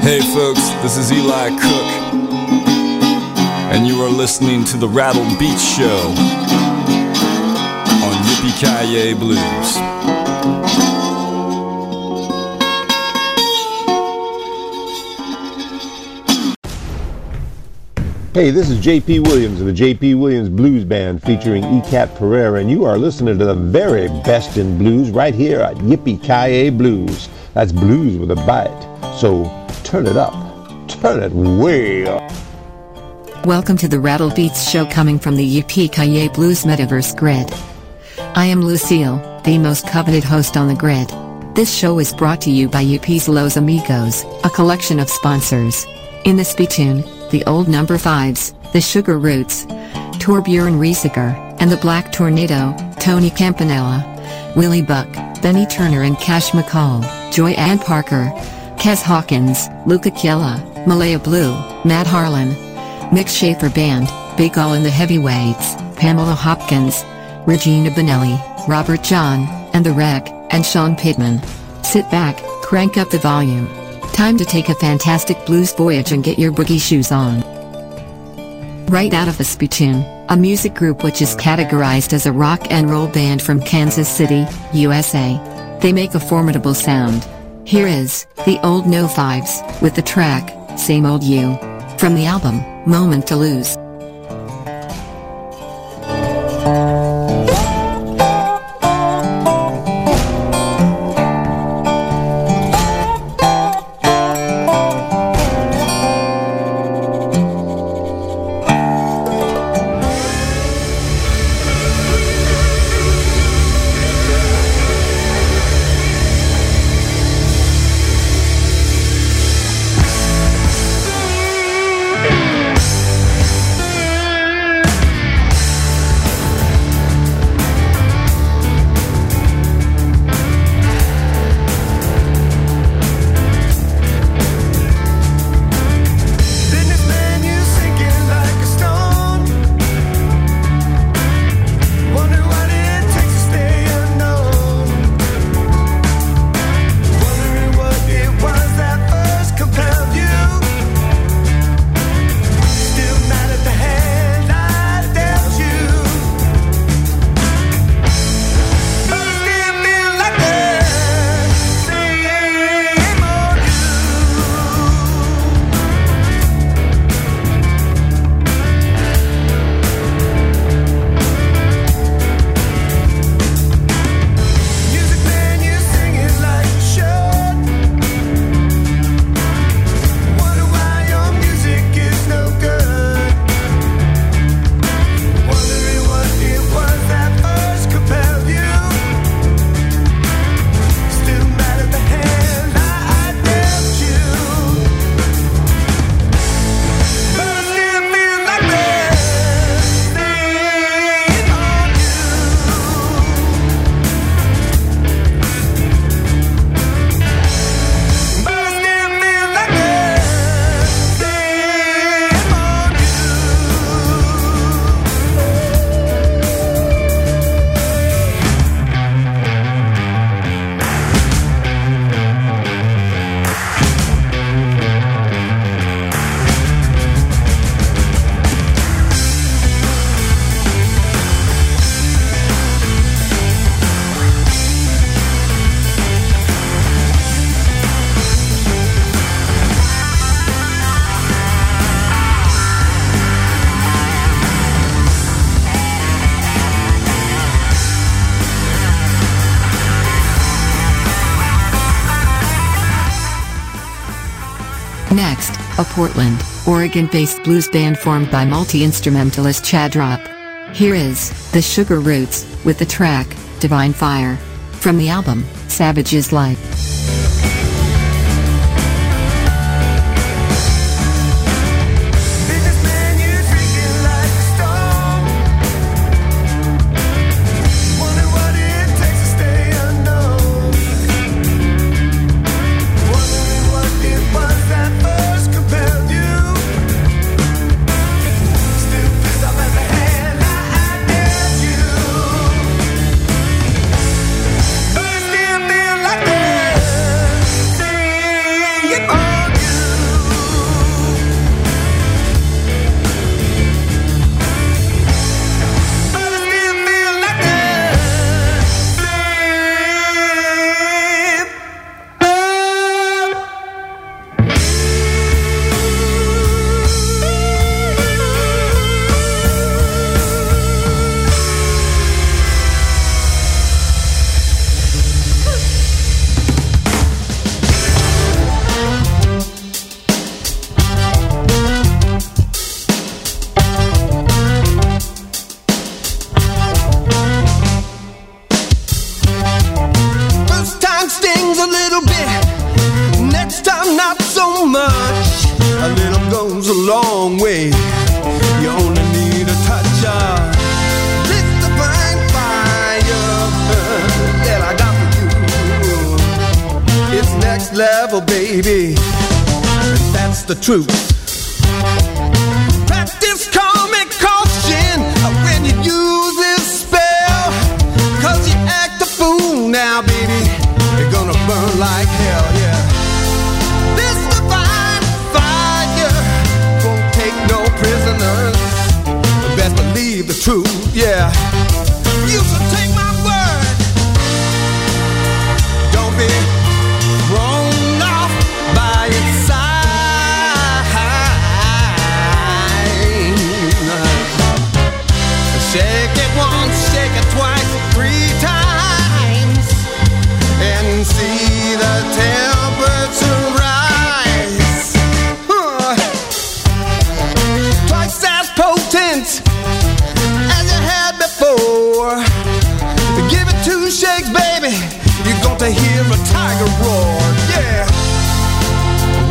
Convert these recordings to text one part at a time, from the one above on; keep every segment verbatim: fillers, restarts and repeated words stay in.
Hey folks, this is Eli Cook, and you are listening to the Rattled Beats Show on Yippie-Ki-Yay Blues. Hey, this is J P Williams of the J P Williams Blues Band featuring E. Cat Pereira, and you are listening to the very best in blues right here at Yippie-Ki-Yay Blues. That's blues with a bite. So turn it up. Turn it way up. Welcome to the Rattled Beats Show, coming from the Yippie-Ki-Yay Blues Metaverse Grid. I am Lucille, the most coveted host on the grid. This show is brought to you by Yippie's Los Amigos, a collection of sponsors. In the Spittoon, the Old Number Fives, the Sugar Roots, Torbjørn Risager, and the Black Tornado, Tony Campanella, Willie Buck, Benny Turner and Cash McCall, Joy-Ann Parker, Kaz Hawkins, Luca Chiella, Malaya Blue, Matt Harlan, Mick Schaefer Band, Big Al and the Heavyweights, Pamela Hopkins, Regina Bonelli, Robert John and the Wreck, and Sean Pittman. Sit back, crank up the volume. Time to take a fantastic blues voyage and get your boogie shoes on. Right out of the Spittoon, a music group which is categorized as a rock and roll band from Kansas City, U S A. They make a formidable sound. Here is the Old No Fives with the track Same Old You from the album Moment to Lose. Next, a Portland, Oregon-based blues band formed by multi-instrumentalist Chad Rupp. Here is the Sugar Roots with the track Divine Fire from the album Savage Is Life. goes a long way. You only need a touch of this divine fire that I got for you. It's next level, baby, and that's the truth. Practice common caution when you use this spell, 'cause you act a fool now, baby, you're gonna burn like hell, yeah. Best believe the truth, yeah. You should take my word. Don't be thrown off by its sign. Shake it once, shake it twice, three times, and see the temperature rise. Potent as you had before. Give it two shakes, baby, you're gonna hear a tiger roar, yeah.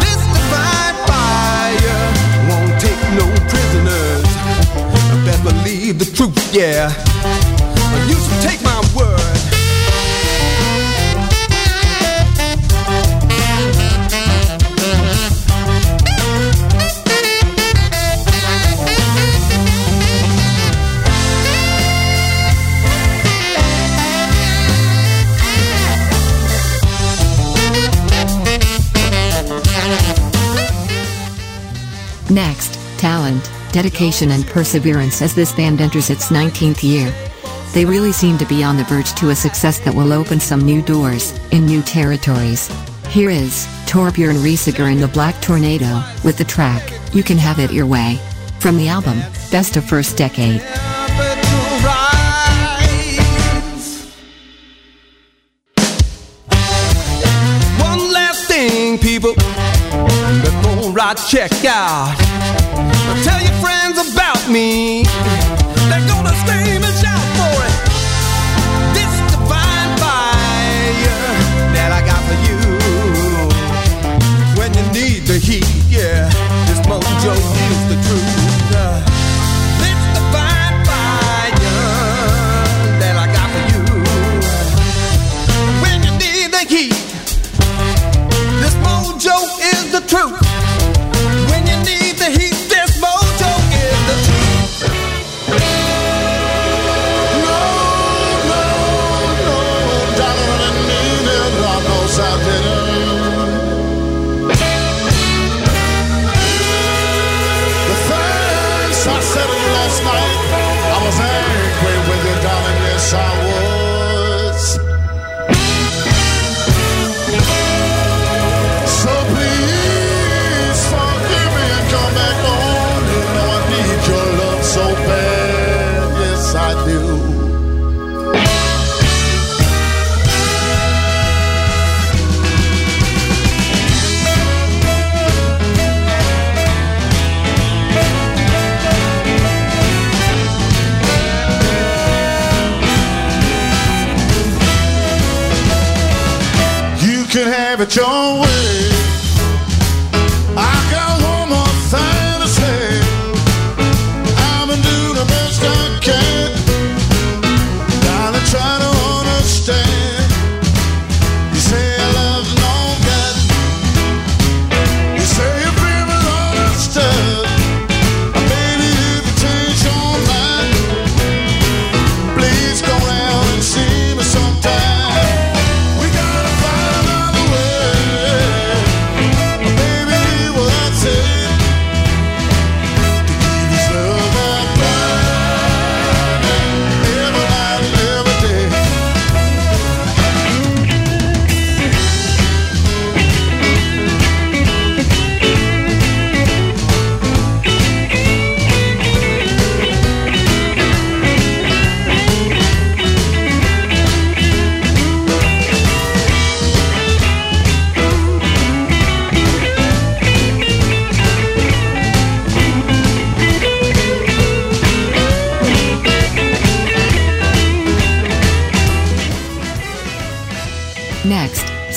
This divine fire won't take no prisoners. I best believe the truth, yeah. You should take my word. Next, talent, dedication and perseverance as this band enters its nineteenth year. They really seem to be on the verge to a success that will open some new doors, in new territories. Here is Torbjørn Risager and the Black Tornado, with the track, You Can Have It Your Way. From the album, Best of First Decade. One last thing, people. I check out. Tell your friends about me. They're gonna scream and shout for it. This divine fire that I got for you. When you need the heat, yeah, this mojo is the truth. Uh, this divine fire that I got for you. When you need the heat, this mojo is the truth. But your way, I got one more thing to say. I've been doing the best I can, gotta try to understand. You say love's long gone, you say your favorite understood. Baby, if you change your mind, please go out and see me sometime.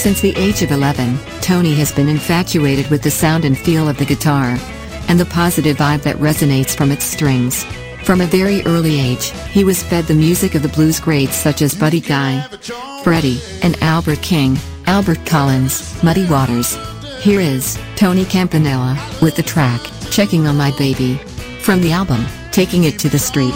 Since the age of eleven, Tony has been infatuated with the sound and feel of the guitar. and the positive vibe that resonates from its strings. From a very early age, he was fed the music of the blues greats such as Buddy Guy, Freddie, and Albert King, Albert Collins, Muddy Waters. Here is Tony Campanella with the track, Checking on My Baby, from the album, Taking It to the Street.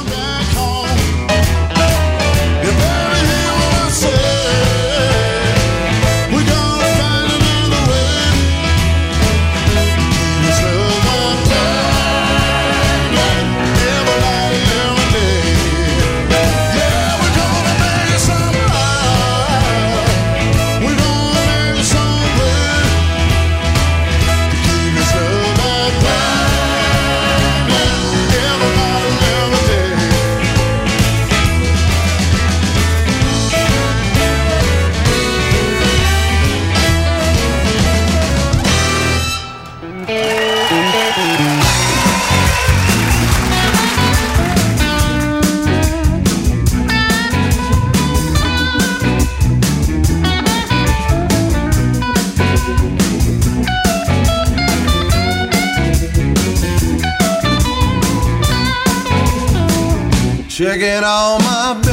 Checking on my baby,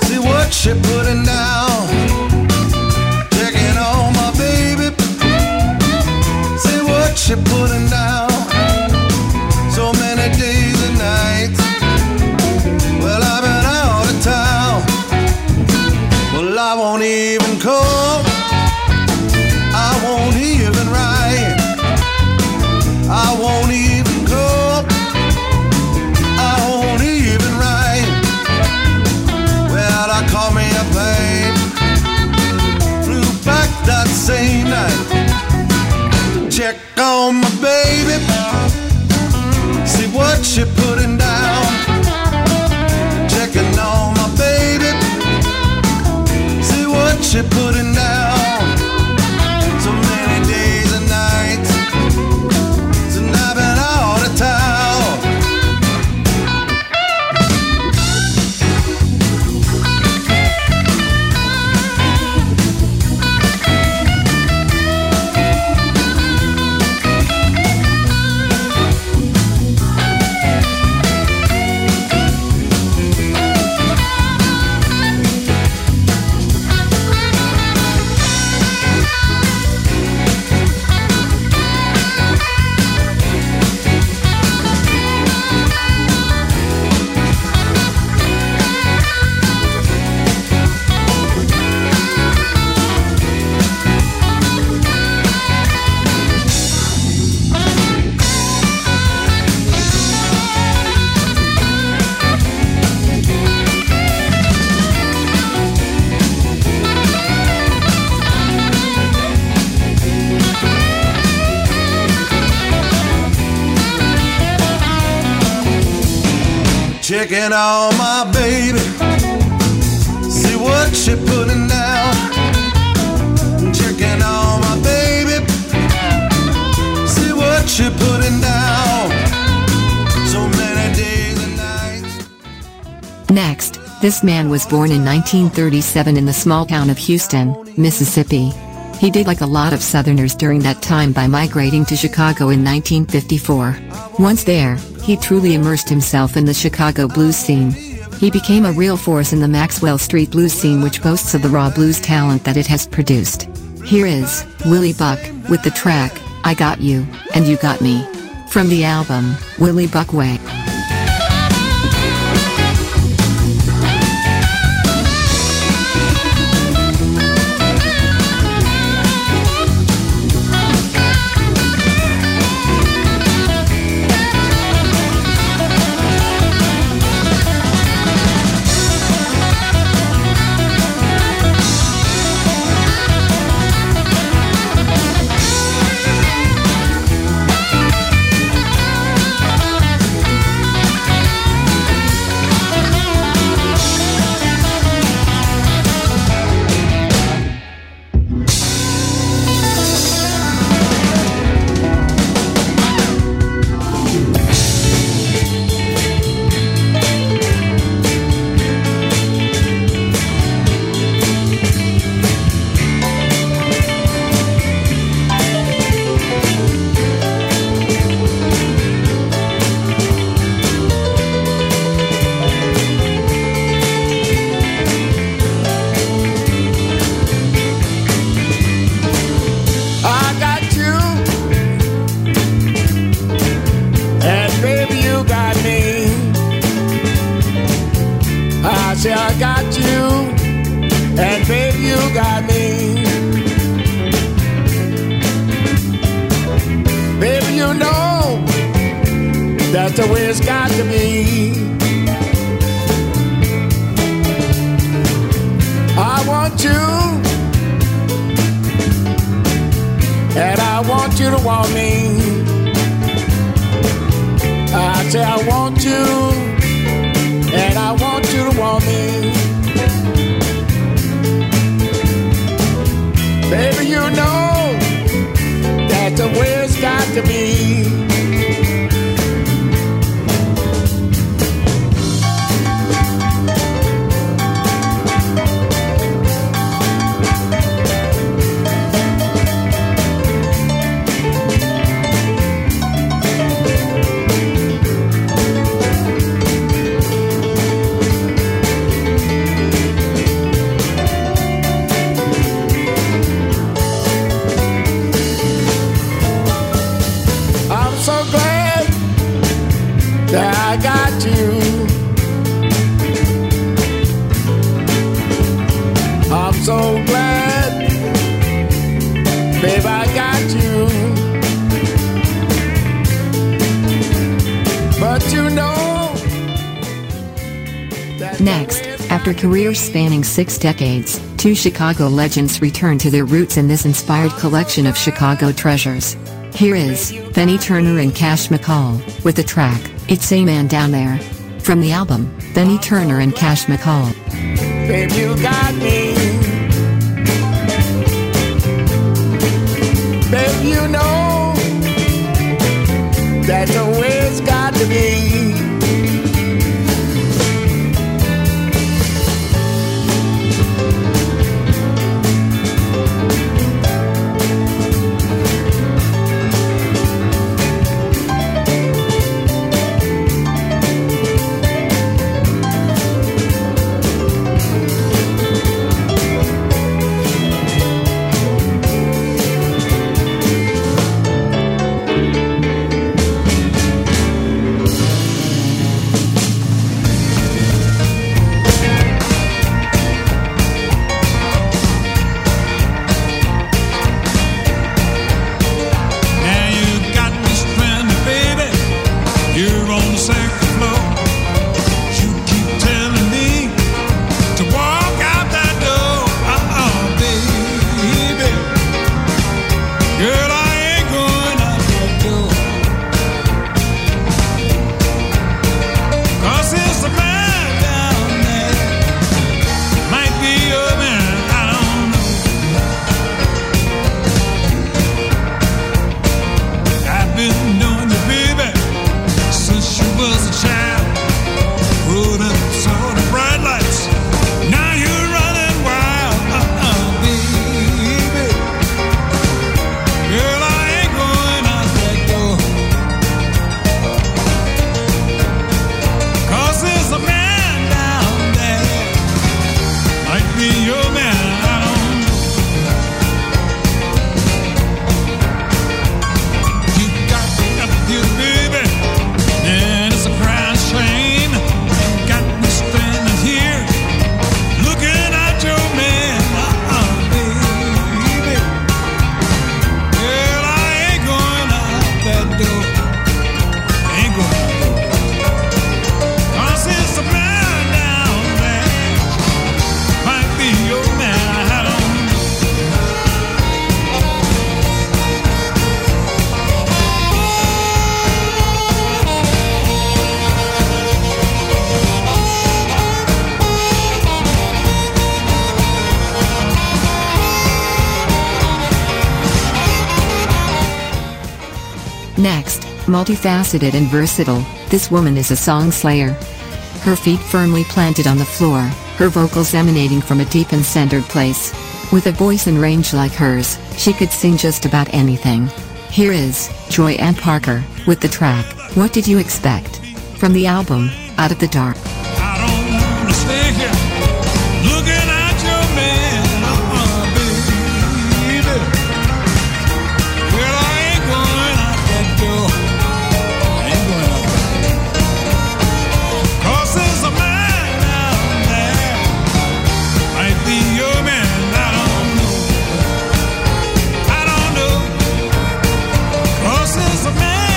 see what she putting down. Checking on my baby, see what she putting down. So many days and nights, well I've been out of town. Well I won't even call, I won't even write, I won't even. Same night, check on my baby, see what she putting down. Checking on my baby, see what she putting down. So many days and nights, and I've been out of town. Checking on my baby, see what she putting down. Checking on my baby, see what she putting down. So many days and nights. Next, this man was born in nineteen thirty-seven in the small town of Houston, Mississippi. He did like a lot of Southerners during that time by migrating to Chicago in nineteen fifty-four. Once there, he truly immersed himself in the Chicago blues scene. He became a real force in the Maxwell Street blues scene, which boasts of the raw blues talent that it has produced. Here is Willie Buck with the track, I Got You, and You Got Me, from the album, Willie Buck Way. you know that's the way it's got to be. I want you, and I want you to want me. I say I want you, and I want you to want me. Baby, you know that's the way it's got to be. I got you. I'm so glad, babe, I got you. But you know. Next, after careers spanning six decades, two Chicago legends return to their roots in this inspired collection of Chicago treasures. Here is Benny Turner and Cash McCall with the track "It's a Man Down There" from the album Benny Turner and Cash McCall. Babe, you got me. Babe, you know that's the way it's got to be. Next, multifaceted and versatile, this woman is a song slayer. Her feet firmly planted on the floor, her vocals emanating from a deep and centered place. With a voice and range like hers, she could sing just about anything. Here is Joy-Ann Parker with the track "What Did You Expect" from the album Out of the Dark. I don't want to stay here, looking at your man. It's a man.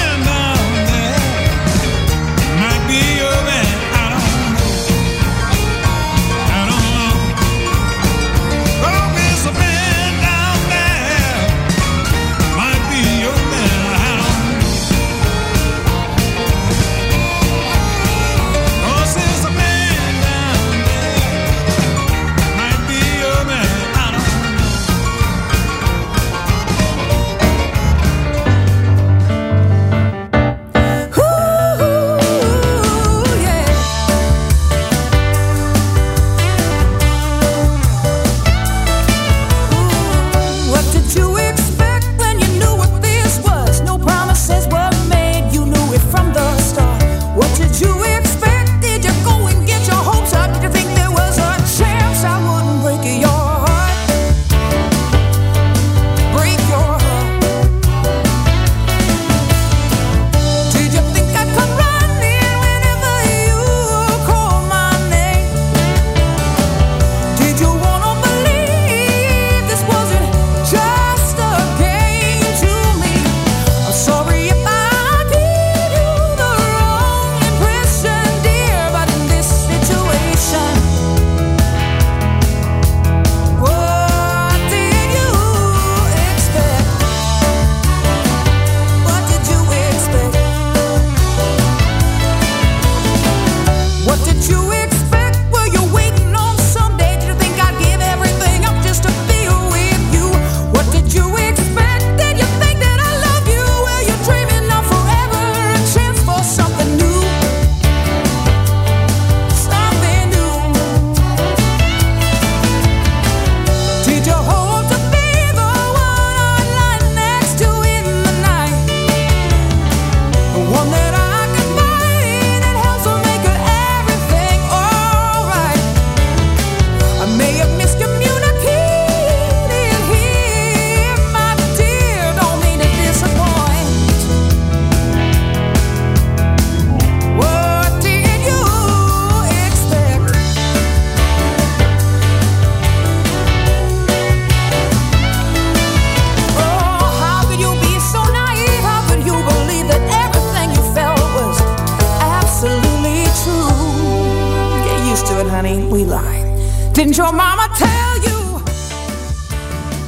Didn't your mama tell you?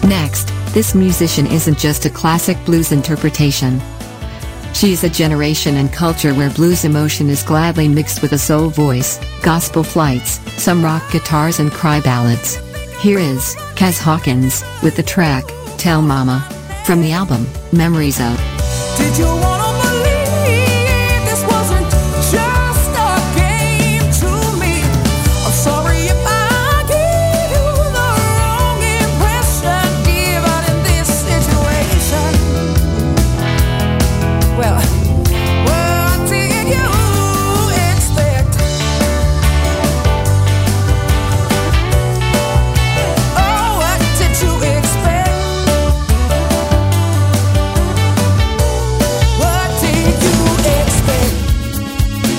Next, this musician isn't just a classic blues interpretation. She's a generation and culture where blues emotion is gladly mixed with a soul voice, gospel flights, some rock guitars and cry ballads. Here is Kaz Hawkins with the track, Tell Mama, from the album, Memories of. Did you wanna believe this wasn't just a game to me? I'm sorry if I gave you the wrong impression, dear, but in this situation, well, what did you expect? Oh, what did you expect? What did you expect? You thought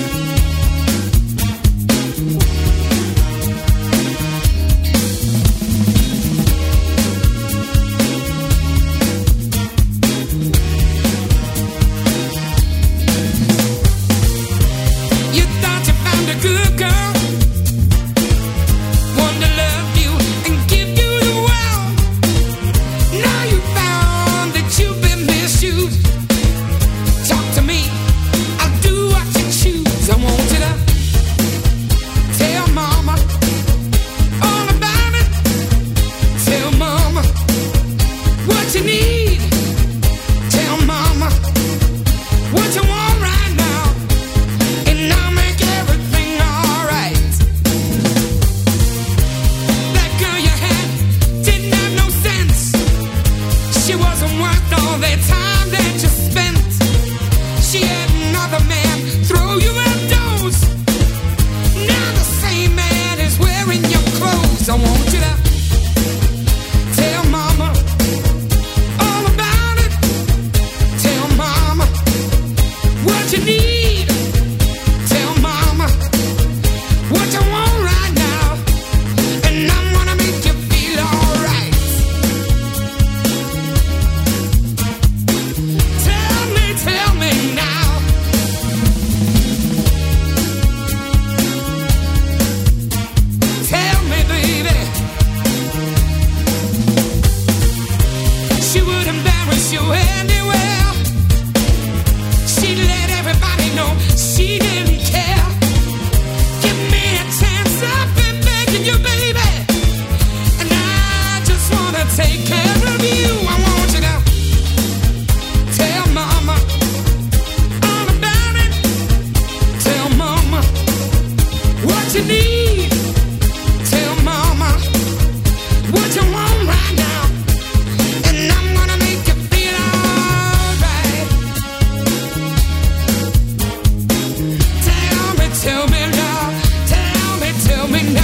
you found a good girl, one to love you and give you the world. Now you found that you've been misused. Talk to me, I'll do what you choose. I want you to tell mama all about it. Tell mama what you need. Tell mama what you want right now. And I'll make everything alright. That girl you had didn't have no sense. She wasn't worth all that time that you spent. She had another man throw you a dose. Now the same man is wearing your clothes. I want you to tell mama all about it. Tell mama what you need. Tell mama what you want right now. And I'm gonna make you feel alright. Tell me, tell me now. Tell me, baby. She would embarrass you anywhere. She let everybody know she didn't care. Give me a chance, I've been begging you, baby. And I just wanna take care of you. I want you to tell mama all about it. Tell mama what you need. Tell mama what you want right now. And I'm gonna make you feel alright. Tell me, tell me now. Tell me, tell me now.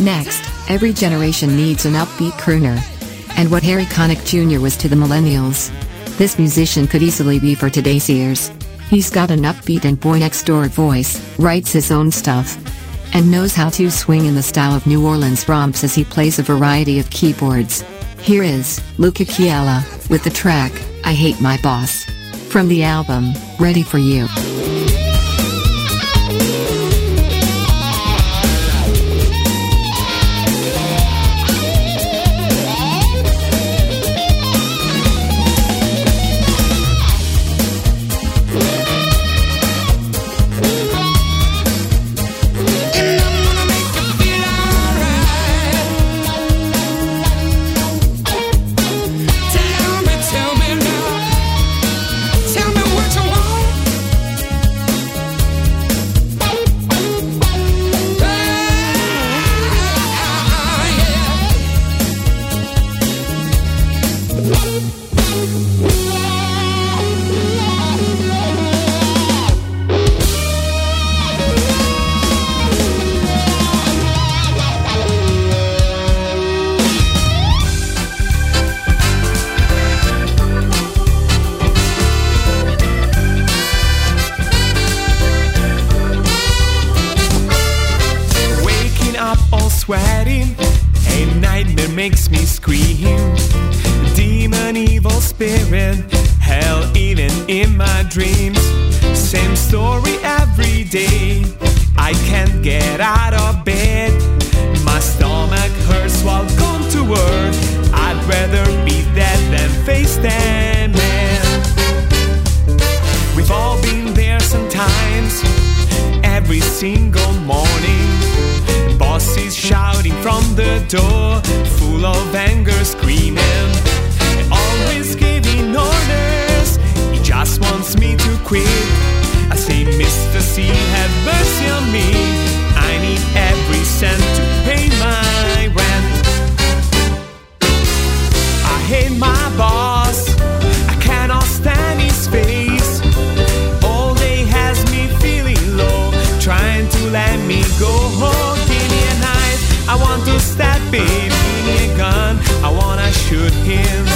Next, every generation needs an upbeat crooner. And what Harry Connick Junior was to the millennials, this musician could easily be for today's ears. He's got an upbeat and boy next door voice, writes his own stuff, and knows how to swing in the style of New Orleans romps as he plays a variety of keyboards. Here is Luca Chiella with the track, I Hate My Boss, from the album, Ready For You. And I'm gonna make you feel alright. Tell me, tell me now. Tell me what you want. Ah, yeah. Waking up all sweaty, a nightmare makes me scream. Demon, evil spirit, hell even in my dreams. Same story every day, I can't get out of bed. My stomach hurts while gone to work. I'd rather be dead than face them, man. We've all been there sometimes, every single morning. Boss is shouting from the door, full of anger, screaming, always giving orders. He just wants me to quit. I say, Mister C, have mercy on me. I need every cent to pay my rent. I hate my boss. I cannot stand his face. All day has me feeling low, trying to let me go home. Give me a knife. I want to stab him. Give me a gun. I want to shoot him.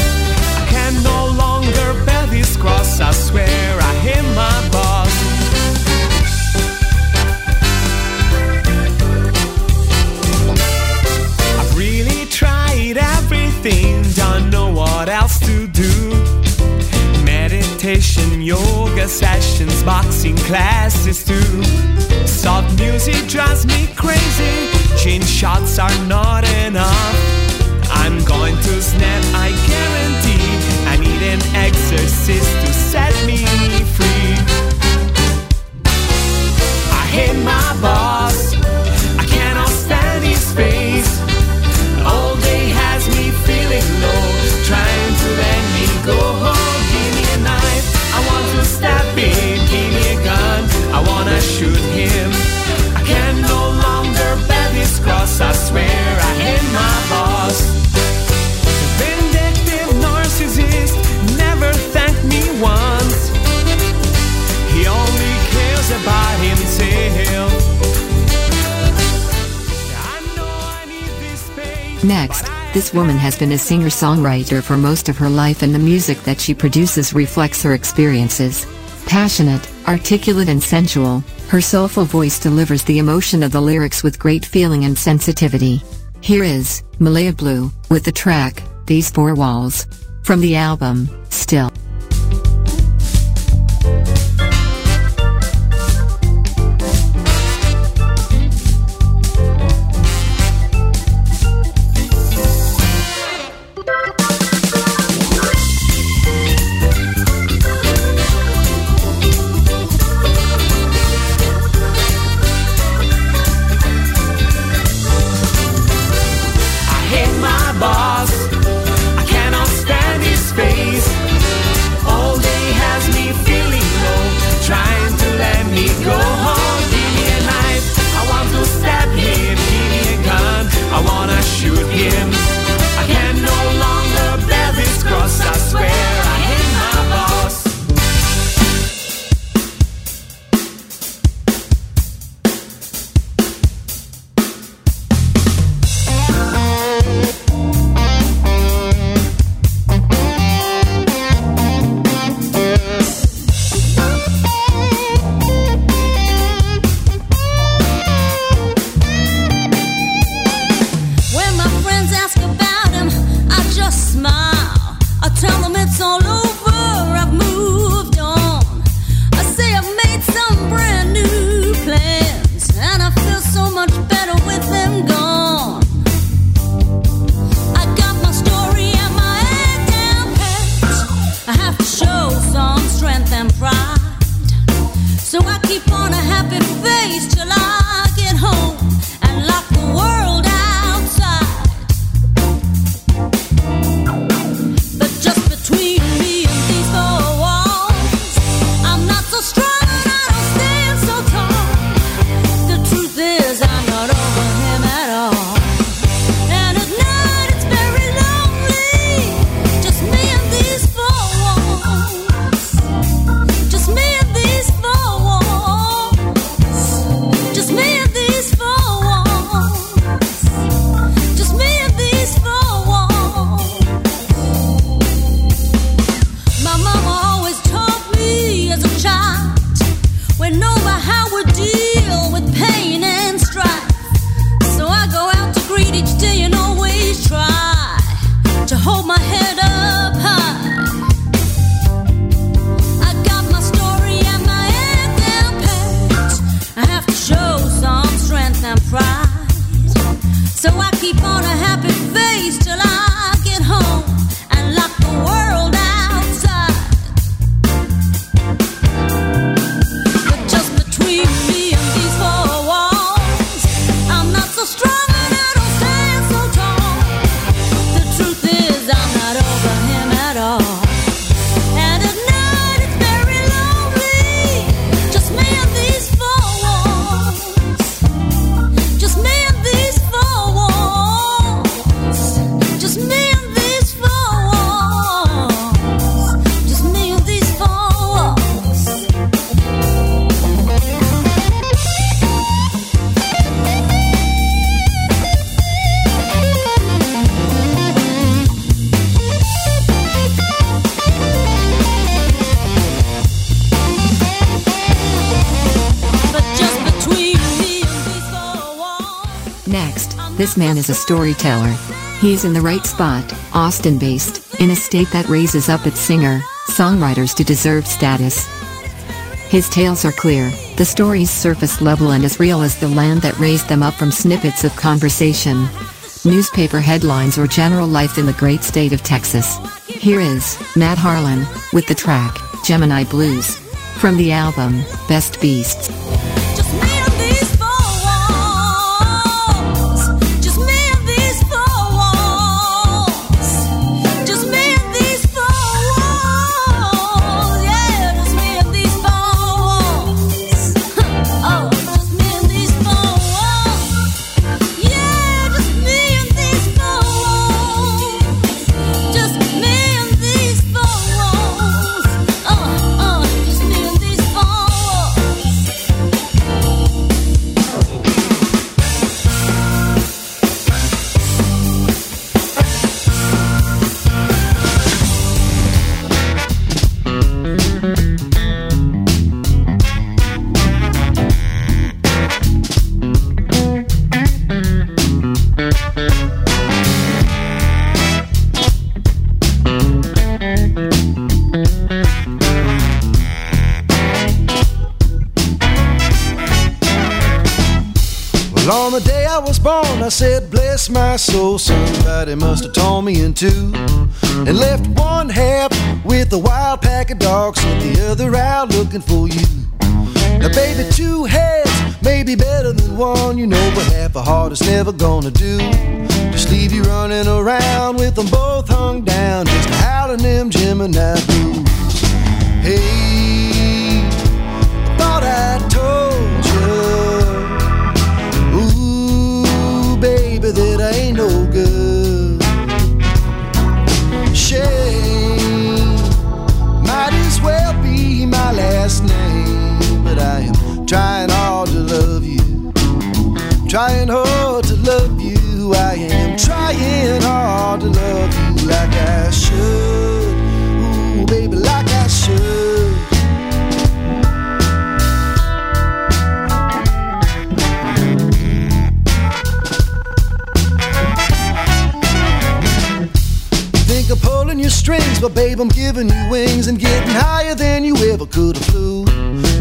I can no longer bear this cross. I swear I hate my boss. Don't know what else to do. Meditation, yoga sessions, boxing classes too. Soft music drives me crazy. Chin shots are not enough. I'm going to snap, I guarantee. I need an exorcist to set me free. I hate my boss. I cannot stand his face. Trying to let me go home. Give me a knife. I want to stab him. Give me a gun. I wanna shoot him. I can no longer bear this cross. I swear I hate my boss. Vindictive narcissist never thanked me once. He only cares about himself. I know I need this space. Next. This woman has been a singer-songwriter for most of her life, and the music that she produces reflects her experiences. Passionate, articulate and sensual, her soulful voice delivers the emotion of the lyrics with great feeling and sensitivity. Here is Malaya Blue with the track These Four Walls from the album Still. Just me and these four This man is a storyteller. He's in the right spot, Austin-based, in a state that raises up its singer-songwriters to deserved status. His tales are clear, the stories surface level and as real as the land that raised them up from snippets of conversation, newspaper headlines or general life in the great state of Texas. Here is Matt Harlan, with the track, Gemini Blues, from the album, Best Beasts. I said, bless my soul, somebody must have torn me in two and left one half with a wild pack of dogs, sent the other out looking for you. Now baby, two halves may be better than one, you know, but half a heart is never gonna do. Just leave you running around with them both hung down, just howling them Gemini blues. Hey, I thought I told you, baby, that I ain't no good. Shame might as well be my last name, but I am trying hard to love you, trying hard to love you. I am trying hard to love you like I should. Ooh, baby, like I should. Of pulling your strings, but babe, I'm giving you wings and getting higher than you ever could have flew.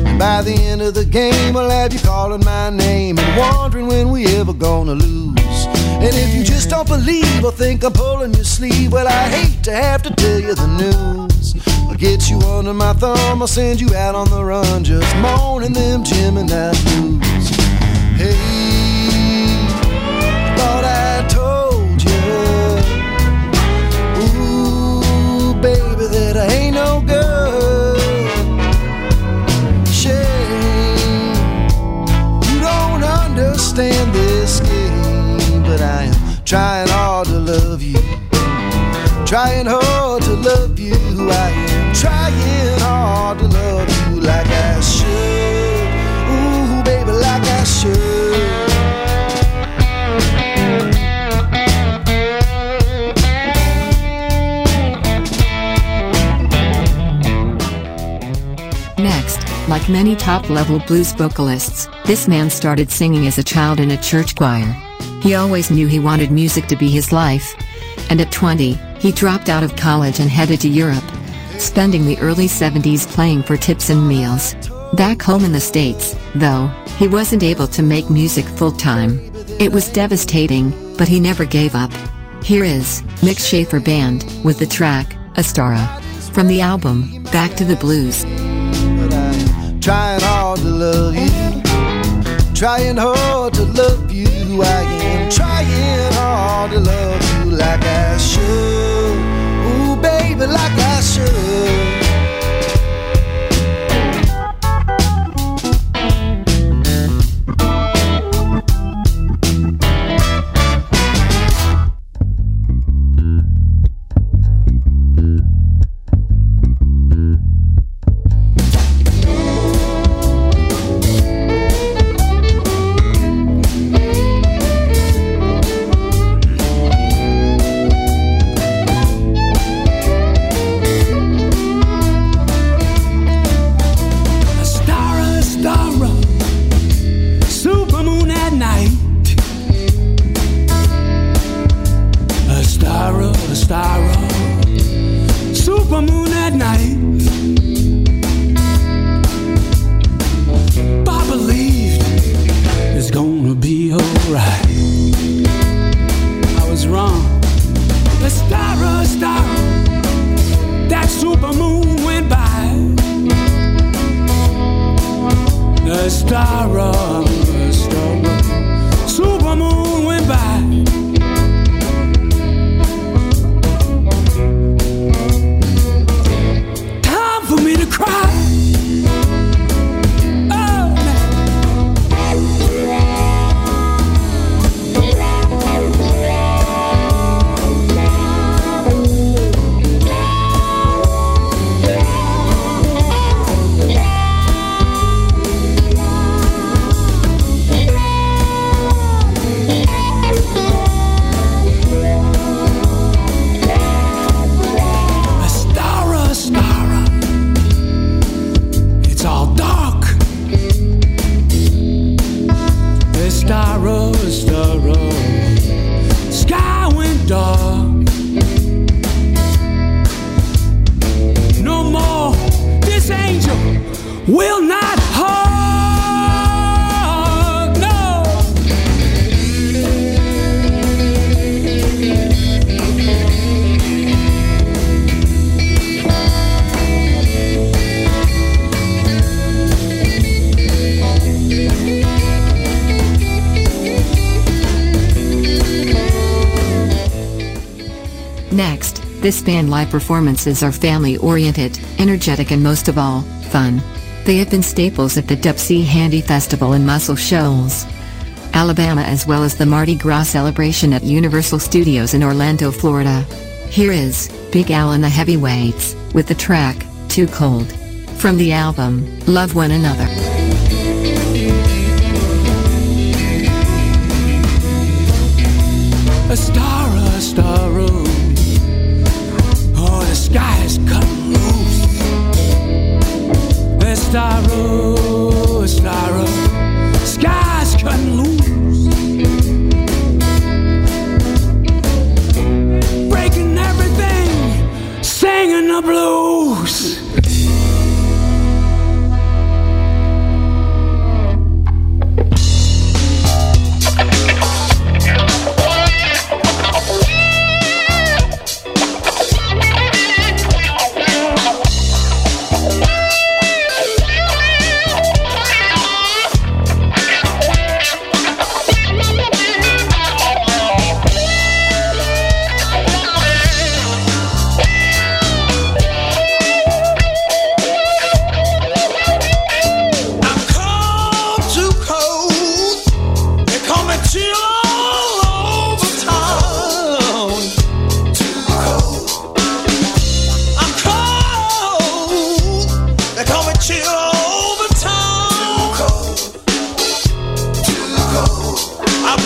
And by the end of the game, I'll have you calling my name and wondering when we ever gonna lose. And if you just don't believe or think I'm pulling your sleeve, well, I hate to have to tell you the news. I'll get you under my thumb, I'll send you out on the run, just moaning them Gemini blues. Hey, thought I told you, baby, that I ain't no good. Shame, you don't understand this game, but I am trying hard to love you, trying hard to love you. I am trying hard to love you like I should. Ooh, baby, like I should. Like many top-level blues vocalists, this man started singing as a child in a church choir. He always knew he wanted music to be his life. And at twenty, he dropped out of college and headed to Europe, spending the early seventies playing for tips and meals. Back home in the States, though, he wasn't able to make music full-time. It was devastating, but he never gave up. Here is Mick Schaefer Band, with the track, Astara, from the album, Back to the Blues. Trying hard to love you, trying hard to love you. I am trying hard to love you like I should. Ooh, baby, like I should. super moon at night. I believed it's gonna be alright. I was wrong. The star of star, that super moon went by. The star of star, super moon went by. Next, this band live performances are family-oriented, energetic and most of all, fun. They have been staples at the Dipsy Handy Festival in Muscle Shoals, Alabama, as well as the Mardi Gras celebration at Universal Studios in Orlando, Florida. Here is Big Al and the Heavyweights, with the track, Too Cold. From the album, Love One Another. A star, a star, a guys cut loose. The starro, starro, skies cut loose. Breaking everything, singing the blues.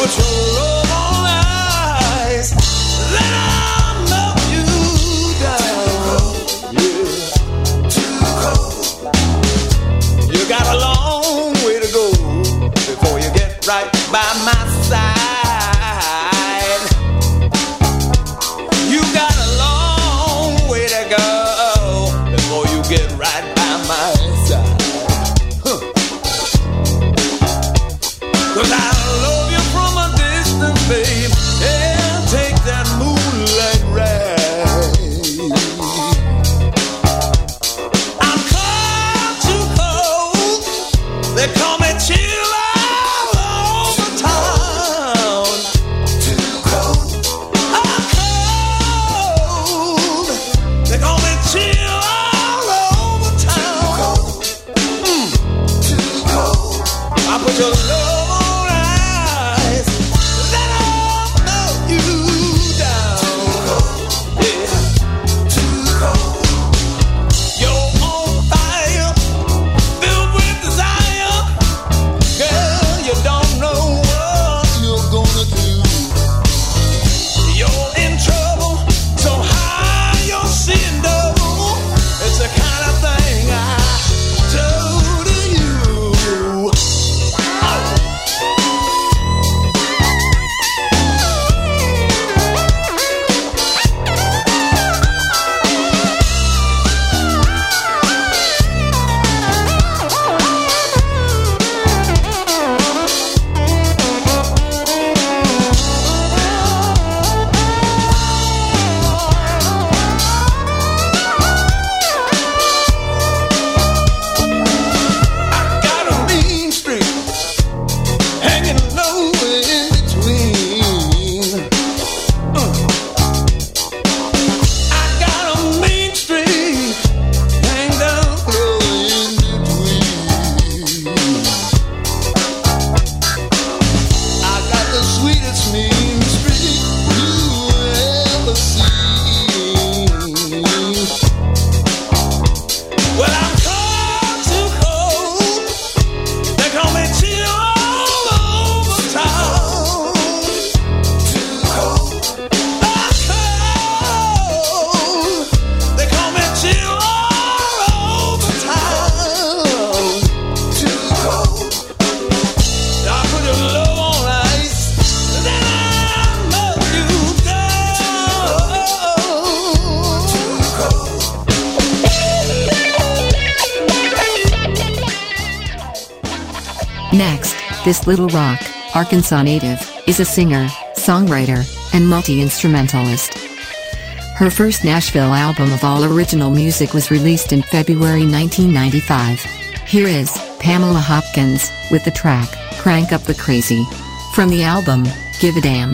Chill all over town. Next, this Little Rock, Arkansas native, is a singer, songwriter, and multi-instrumentalist. Her first Nashville album of all original music was released in February nineteen ninety-five. Here is Pamela Hopkins with the track, Crank Up the Crazy, from the album, Give a Damn.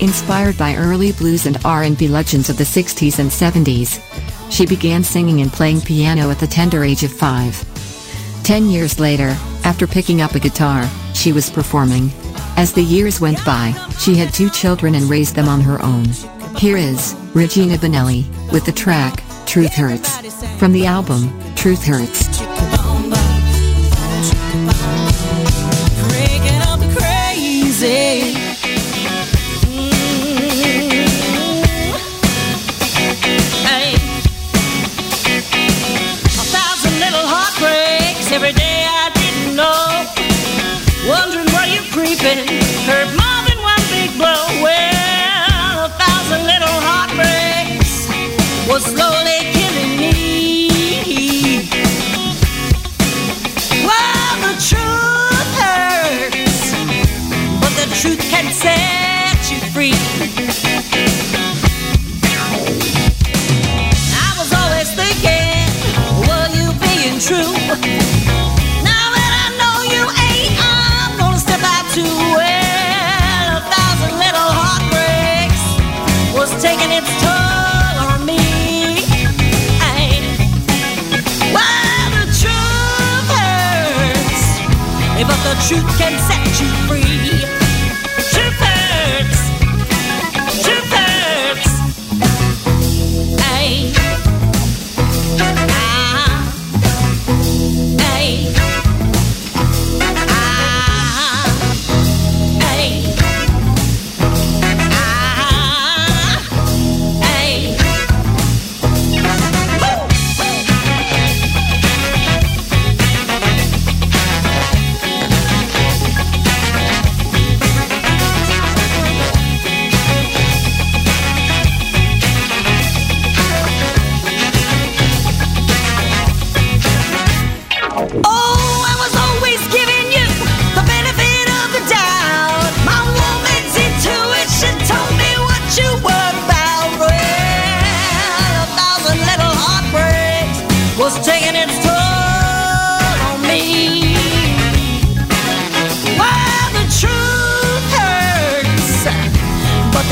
Inspired by early blues and R and B legends of the sixties and seventies. She began singing and playing piano at the tender age of five. Ten years later, after picking up a guitar, she was performing. As the years went by, she had two children and raised them on her own. Here is Regina Bonelli with the track, Truth Hurts, from the album, Truth Hurts. Hurt more than one big blow. Well, a thousand little heartbreaks was slowly killing me. but the truth can set you free. Truth hurts. Truth hurts. Ay. Ah. Ay. Ah. Ay. Ah. Ay.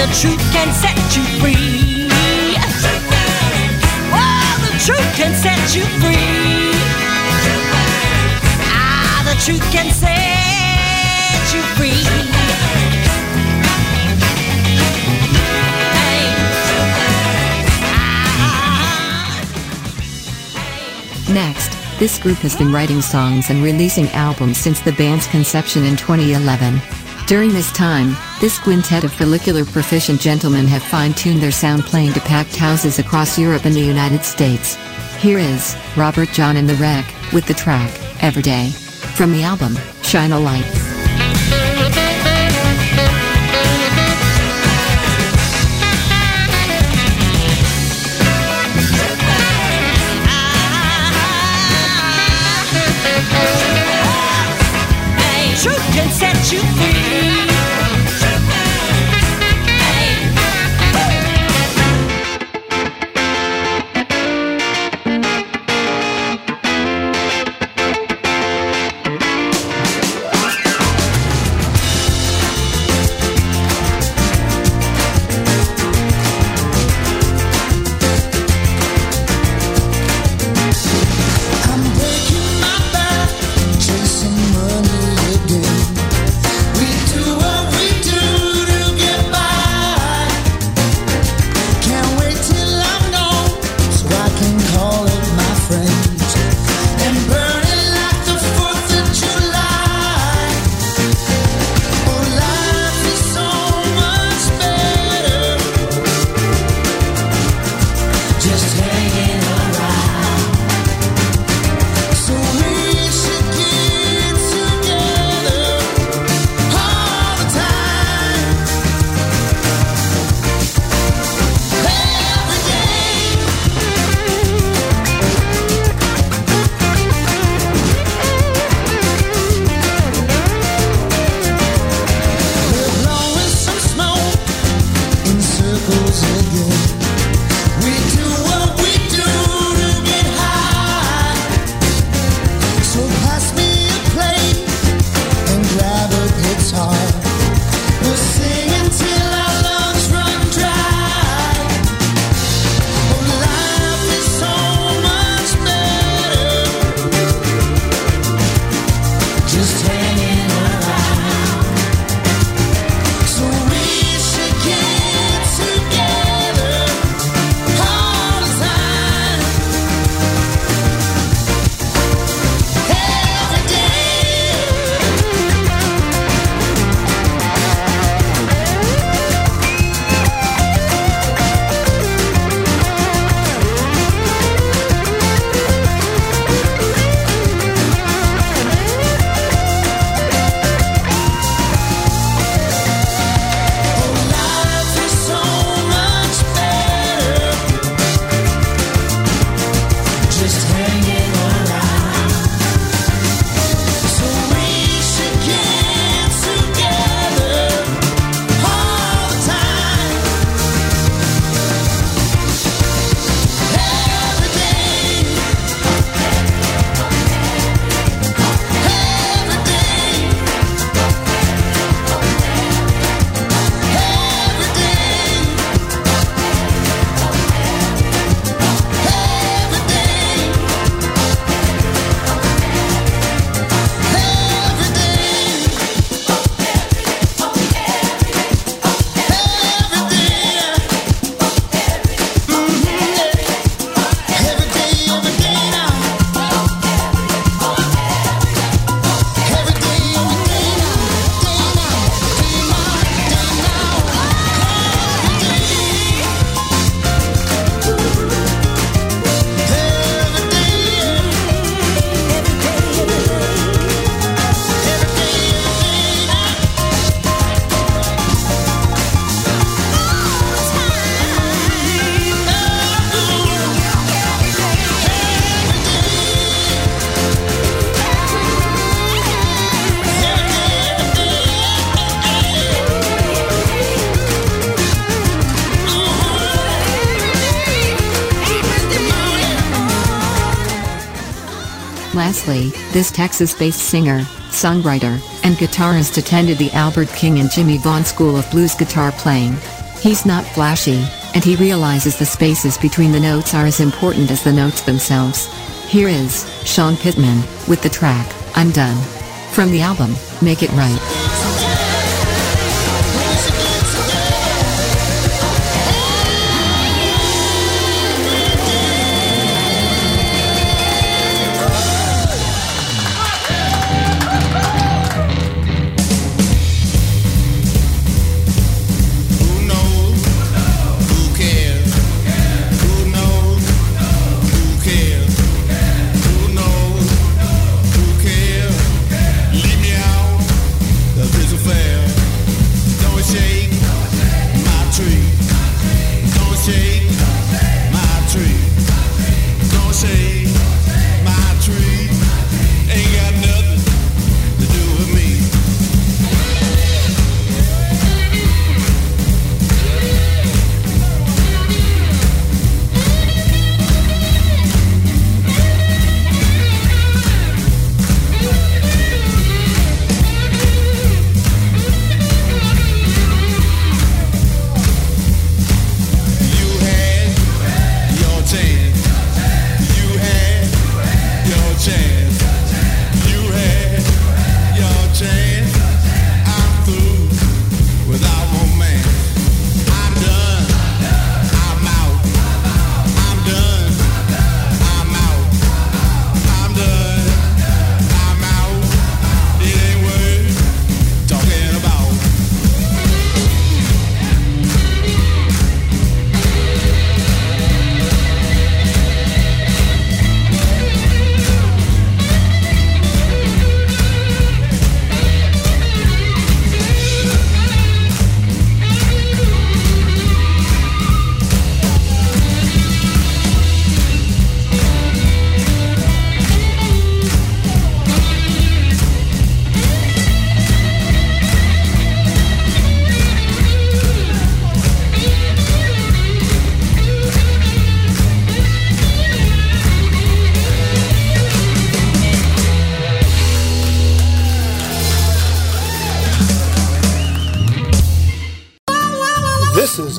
Truth can set you free. Well, the truth can set you free. Ah, the truth can set you free. Next, this group has been writing songs and releasing albums since the band's conception in twenty eleven. During this time, this quintet of follicular proficient gentlemen have fine-tuned their sound playing to packed houses across Europe and the United States. Here is Robert John and the Wreck with the track, Every Day, from the album, Shine a Light. Set you free. previously, this Texas-based singer, songwriter, and guitarist attended the Albert King and Jimmy Vaughn School of Blues guitar playing. He's not flashy, and he realizes the spaces between the notes are as important as the notes themselves. Here is Sean Pittman with the track, "I'm Done," from the album, Make It Right.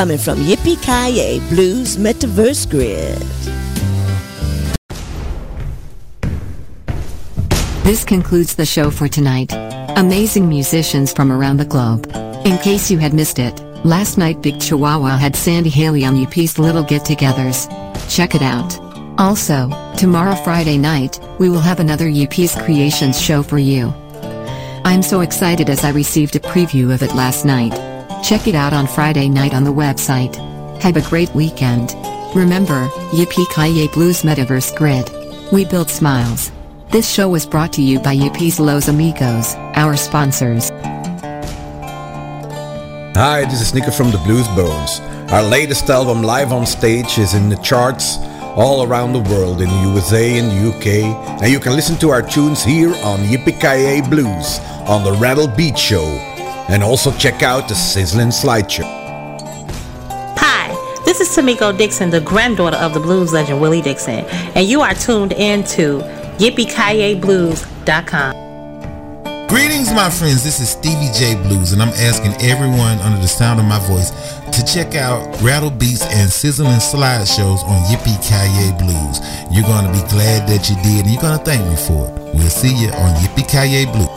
coming from Yippie-Ki-Yay Blues Metaverse Grid. This concludes the show for tonight. Amazing musicians from around the globe. In case you had missed it, last night Big Chihuahua had Sandy Haley on Yippie's Little Get-Togethers. Check it out. Also, tomorrow Friday night, we will have another Yippie's Creations show for you. I'm so excited as I received a preview of it last night. Check it out on Friday night on the website. Have a great weekend. Remember, Yippie-Ki-Yay Blues Metaverse Grid. We build smiles. This show was brought to you by Yippie's Los Amigos, our sponsors. Hi, this is Nico from the Blues Bones. Our latest album, Live on Stage, is in the charts all around the world, in the U S A and the U K. And you can listen to our tunes here on Yippie-Ki-Yay Blues on the Rattled Beat Show. And also check out the Sizzling Slideshow. Hi, this is Tamiko Dixon, the granddaughter of the blues legend Willie Dixon, and you are tuned in to Yippie Ki Yay Blues dot com. Greetings, my friends. This is Stevie J Blues, and I'm asking everyone under the sound of my voice to check out Rattle Beats and Sizzling Slideshows on Yippie-Ki-Yay Blues. You're going to be glad that you did, and you're going to thank me for it. We'll see you on Yippie-Ki-Yay Blues.